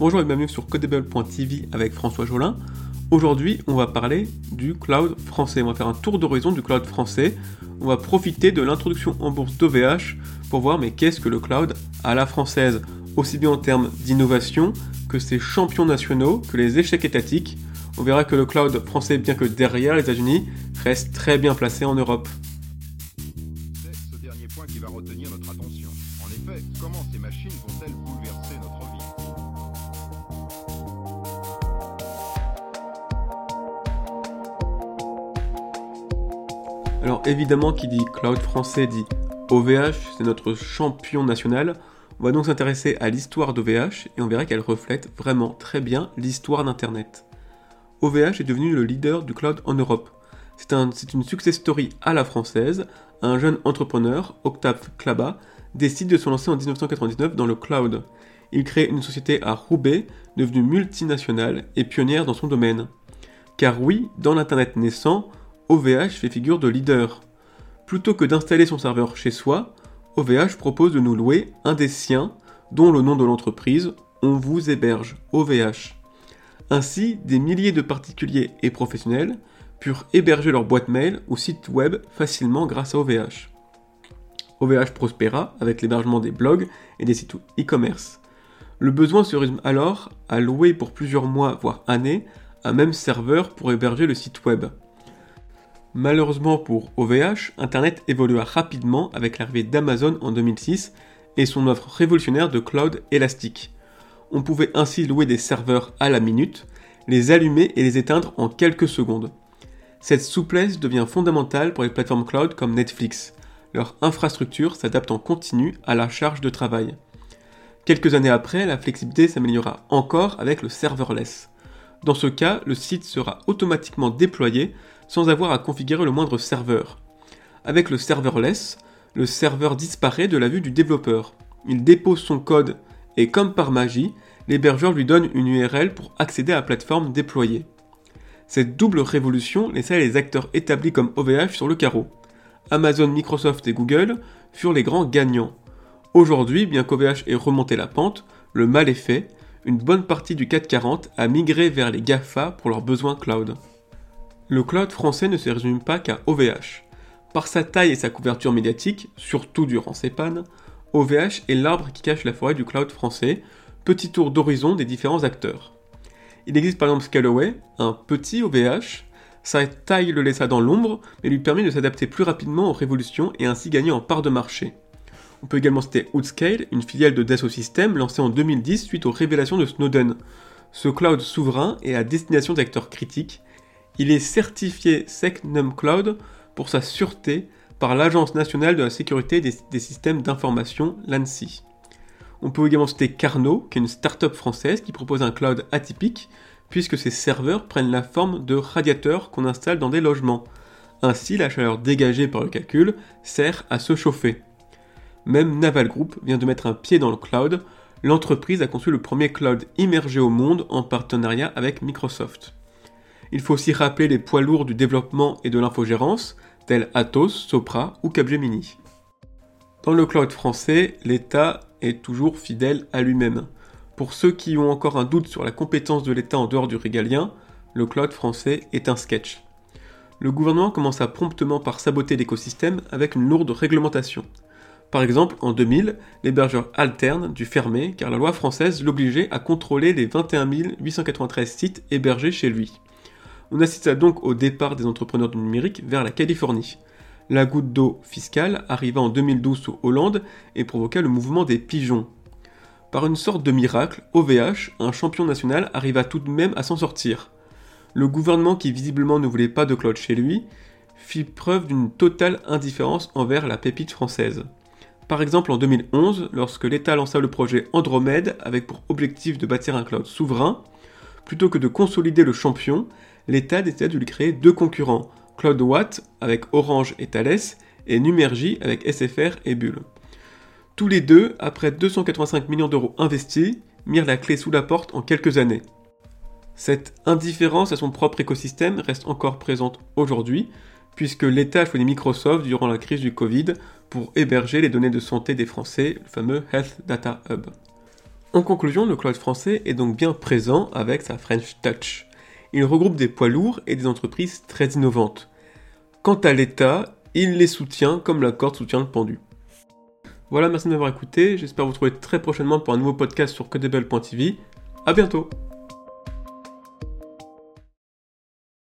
Bonjour et bienvenue sur Codeable.tv avec François Jolin. Aujourd'hui, on va parler du cloud français. On va faire un tour d'horizon du cloud français. On va profiter de l'introduction en bourse d'OVH pour voir mais qu'est-ce que le cloud à la française, aussi bien en termes d'innovation que ses champions nationaux, que les échecs étatiques. On verra que le cloud français, bien que derrière les États-Unis, reste très bien placé en Europe. C'est ce dernier point qui va retenir notre attention. En effet, comment ces machines vont-elles bouleverser notre vie ? Alors évidemment, qui dit cloud français dit OVH, c'est notre champion national. On va donc s'intéresser à l'histoire d'OVH et on verra qu'elle reflète vraiment très bien l'histoire d'Internet. OVH est devenu le leader du cloud en Europe. C'est une success story à la française. Un jeune entrepreneur, Octave Klaba, décide de se lancer en 1999 dans le cloud. Il crée une société à Roubaix, devenue multinationale et pionnière dans son domaine. Car oui, dans l'Internet naissant, OVH fait figure de leader. Plutôt que d'installer son serveur chez soi, OVH propose de nous louer un des siens, dont le nom de l'entreprise, on vous héberge, OVH. Ainsi, des milliers de particuliers et professionnels purent héberger leur boîte mail ou site web facilement grâce à OVH. OVH prospéra avec l'hébergement des blogs et des sites e-commerce. Le besoin se résume alors à louer pour plusieurs mois, voire années, un même serveur pour héberger le site web. Malheureusement pour OVH, Internet évolua rapidement avec l'arrivée d'Amazon en 2006 et son offre révolutionnaire de cloud élastique. On pouvait ainsi louer des serveurs à la minute, les allumer et les éteindre en quelques secondes. Cette souplesse devient fondamentale pour les plateformes cloud comme Netflix. Leur infrastructure s'adapte en continu à la charge de travail. Quelques années après, la flexibilité s'améliorera encore avec le serverless. Dans ce cas, le site sera automatiquement déployé sans avoir à configurer le moindre serveur. Avec le serverless, le serveur disparaît de la vue du développeur. Il dépose son code et comme par magie, l'hébergeur lui donne une URL pour accéder à la plateforme déployée. Cette double révolution laissa les acteurs établis comme OVH sur le carreau. Amazon, Microsoft et Google furent les grands gagnants. Aujourd'hui, bien qu'OVH ait remonté la pente, le mal est fait, une bonne partie du CAC 40 a migré vers les GAFA pour leurs besoins cloud. Le cloud français ne se résume pas qu'à OVH. Par sa taille et sa couverture médiatique, surtout durant ses pannes, OVH est l'arbre qui cache la forêt du cloud français, petit tour d'horizon des différents acteurs. Il existe par exemple Scaleway, un petit OVH, sa taille le laissa dans l'ombre, mais lui permet de s'adapter plus rapidement aux révolutions et ainsi gagner en part de marché. On peut également citer Outscale, une filiale de Dassault Systèmes lancée en 2010 suite aux révélations de Snowden. Ce cloud souverain est à destination d'acteurs critiques. Il est certifié SecNumCloud pour sa sûreté, par l'Agence nationale de la sécurité des systèmes d'information, l'ANSSI. On peut également citer Carno, qui est une start-up française qui propose un cloud atypique, puisque ses serveurs prennent la forme de radiateurs qu'on installe dans des logements. Ainsi, la chaleur dégagée par le calcul sert à se chauffer. Même Naval Group vient de mettre un pied dans le cloud. L'entreprise a conçu le premier cloud immergé au monde en partenariat avec Microsoft. Il faut aussi rappeler les poids lourds du développement et de l'infogérance, tels Atos, Sopra ou Capgemini. Dans le cloud français, l'État est toujours fidèle à lui-même. Pour ceux qui ont encore un doute sur la compétence de l'État en dehors du régalien, le cloud français est un sketch. Le gouvernement commença promptement par saboter l'écosystème avec une lourde réglementation. Par exemple, en 2000, l'hébergeur Alterne dut fermer car la loi française l'obligeait à contrôler les 21 893 sites hébergés chez lui. On assista donc au départ des entrepreneurs du numérique vers la Californie. La goutte d'eau fiscale arriva en 2012 sous Hollande et provoqua le mouvement des pigeons. Par une sorte de miracle, OVH, un champion national, arriva tout de même à s'en sortir. Le gouvernement, qui visiblement ne voulait pas de cloud chez lui, fit preuve d'une totale indifférence envers la pépite française. Par exemple en 2011, lorsque l'État lança le projet Andromède avec pour objectif de bâtir un cloud souverain, plutôt que de consolider le champion, l'État décida de lui créer deux concurrents, CloudWatt avec Orange et Thales, et Numergy avec SFR et Bull. Tous les deux, après 285 millions d'euros investis, mirent la clé sous la porte en quelques années. Cette indifférence à son propre écosystème reste encore présente aujourd'hui, puisque l'État a choisi Microsoft durant la crise du Covid pour héberger les données de santé des Français, le fameux Health Data Hub. En conclusion, le cloud français est donc bien présent avec sa French Touch. Il regroupe des poids lourds et des entreprises très innovantes. Quant à l'État, il les soutient comme la corde soutient le pendu. Voilà, merci de m'avoir écouté, j'espère vous retrouver très prochainement pour un nouveau podcast sur Codeable.tv. À bientôt.